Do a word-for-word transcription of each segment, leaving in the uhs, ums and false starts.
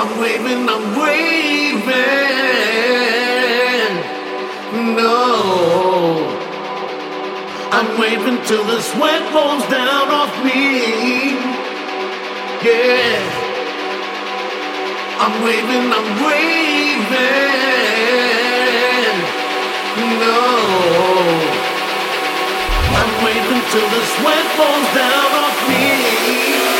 I'm waving, I'm waving. No, I'm waving till the sweat rolls down off me. Yeah, I'm waving, I'm waving. No, I'm waving till the sweat rolls down off me.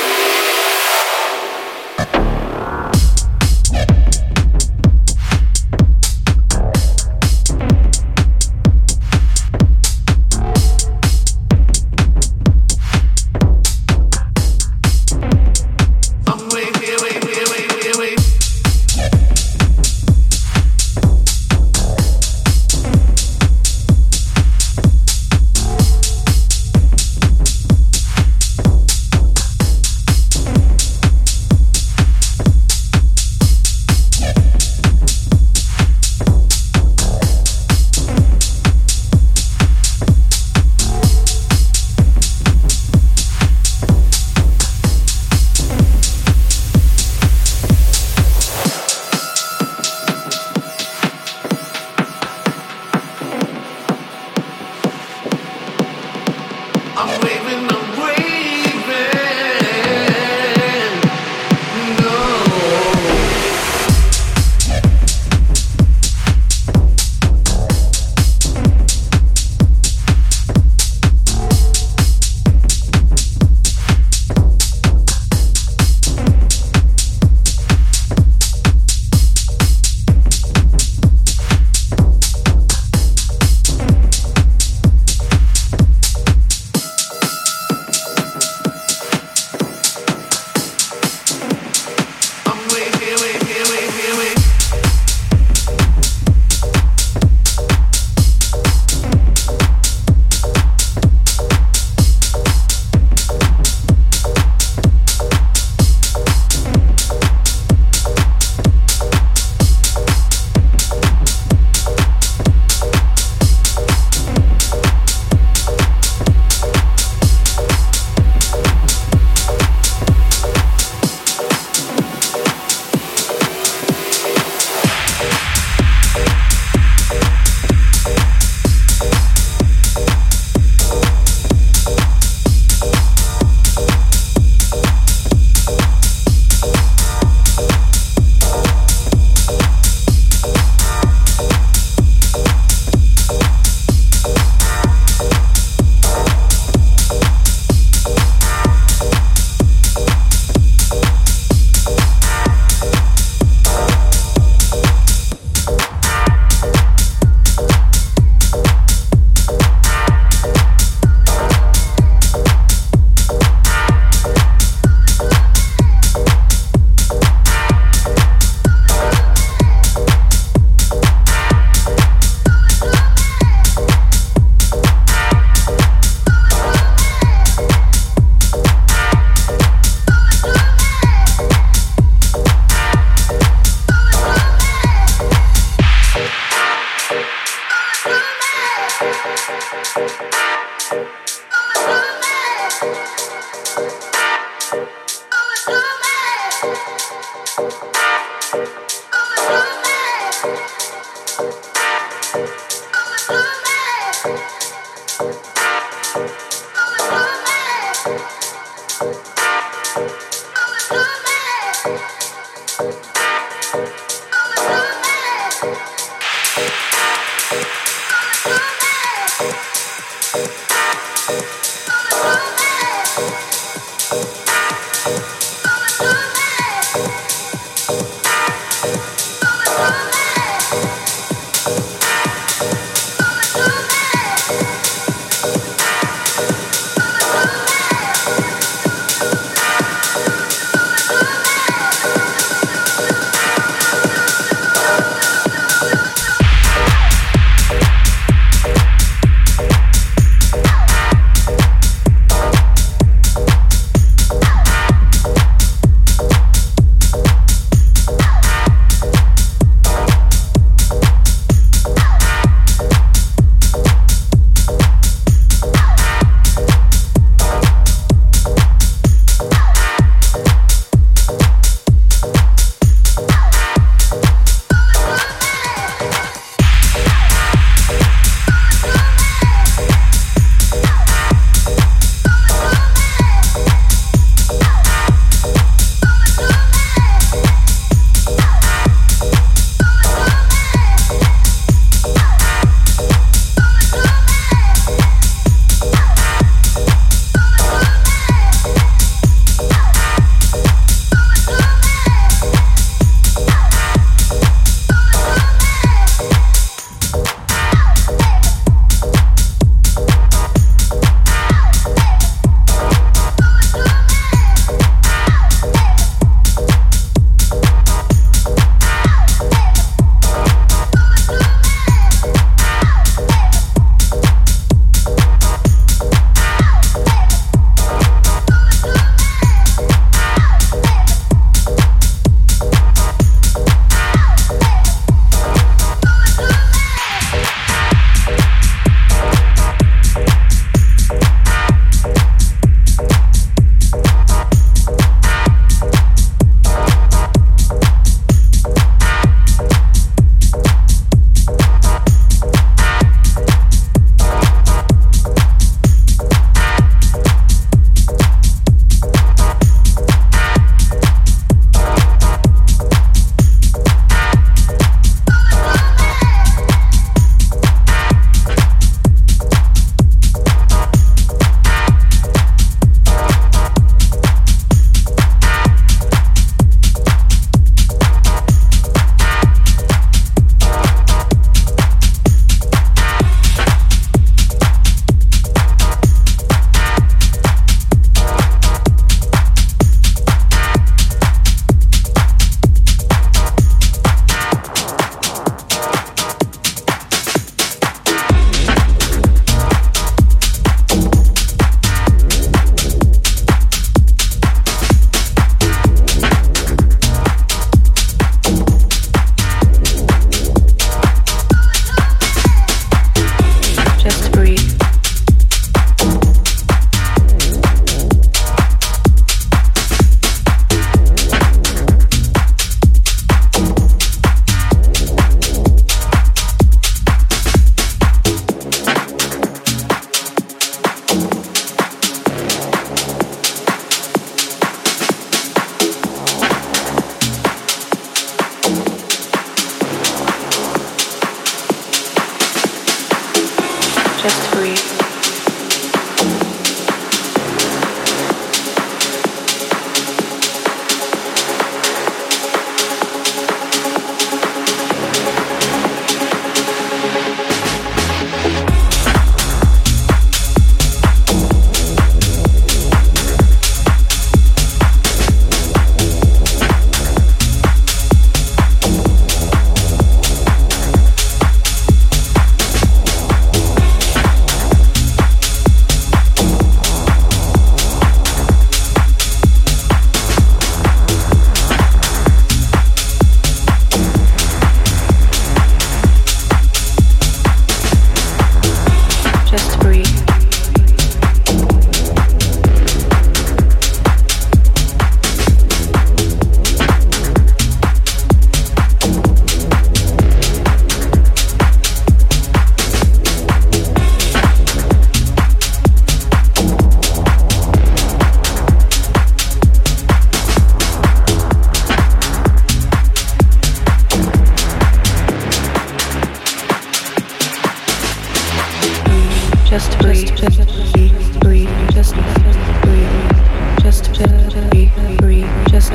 breathe, breathe, just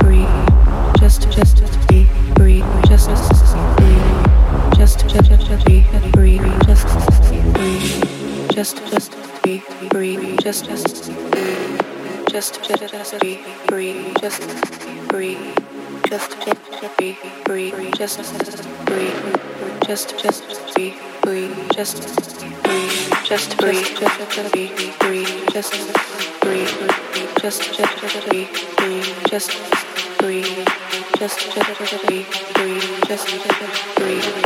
breathe, just just breathe, breathe, just breathe, just just breathe, breathe, just breathe, just just breathe, breathe, just just breathe, just just breathe, breathe, just breathe, just just breathe, breathe, just breathe, just just breathe, breathe, just breathe, just breathe, just breathe, breathe, just breathe, just just breathe, breathe, just breathe, just just breathe, breathe, just breathe, just just breathe, breathe,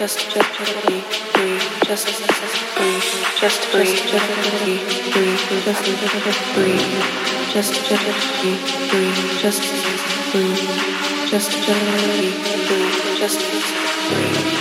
just breathe, just breathe, just breathe, breathe, just breathe, just just breathe, breathe, just breathe, just just breathe, breathe, just breathe.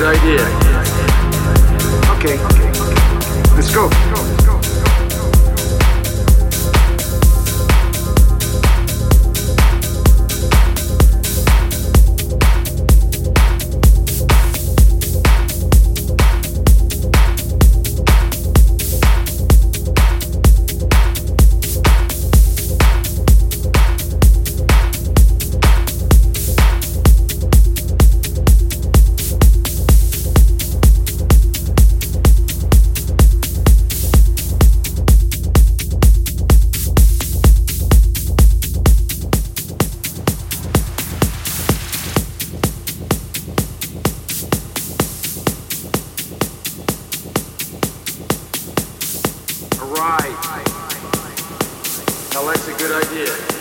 good idea. Okay, let's go. Right. Now that's a good idea.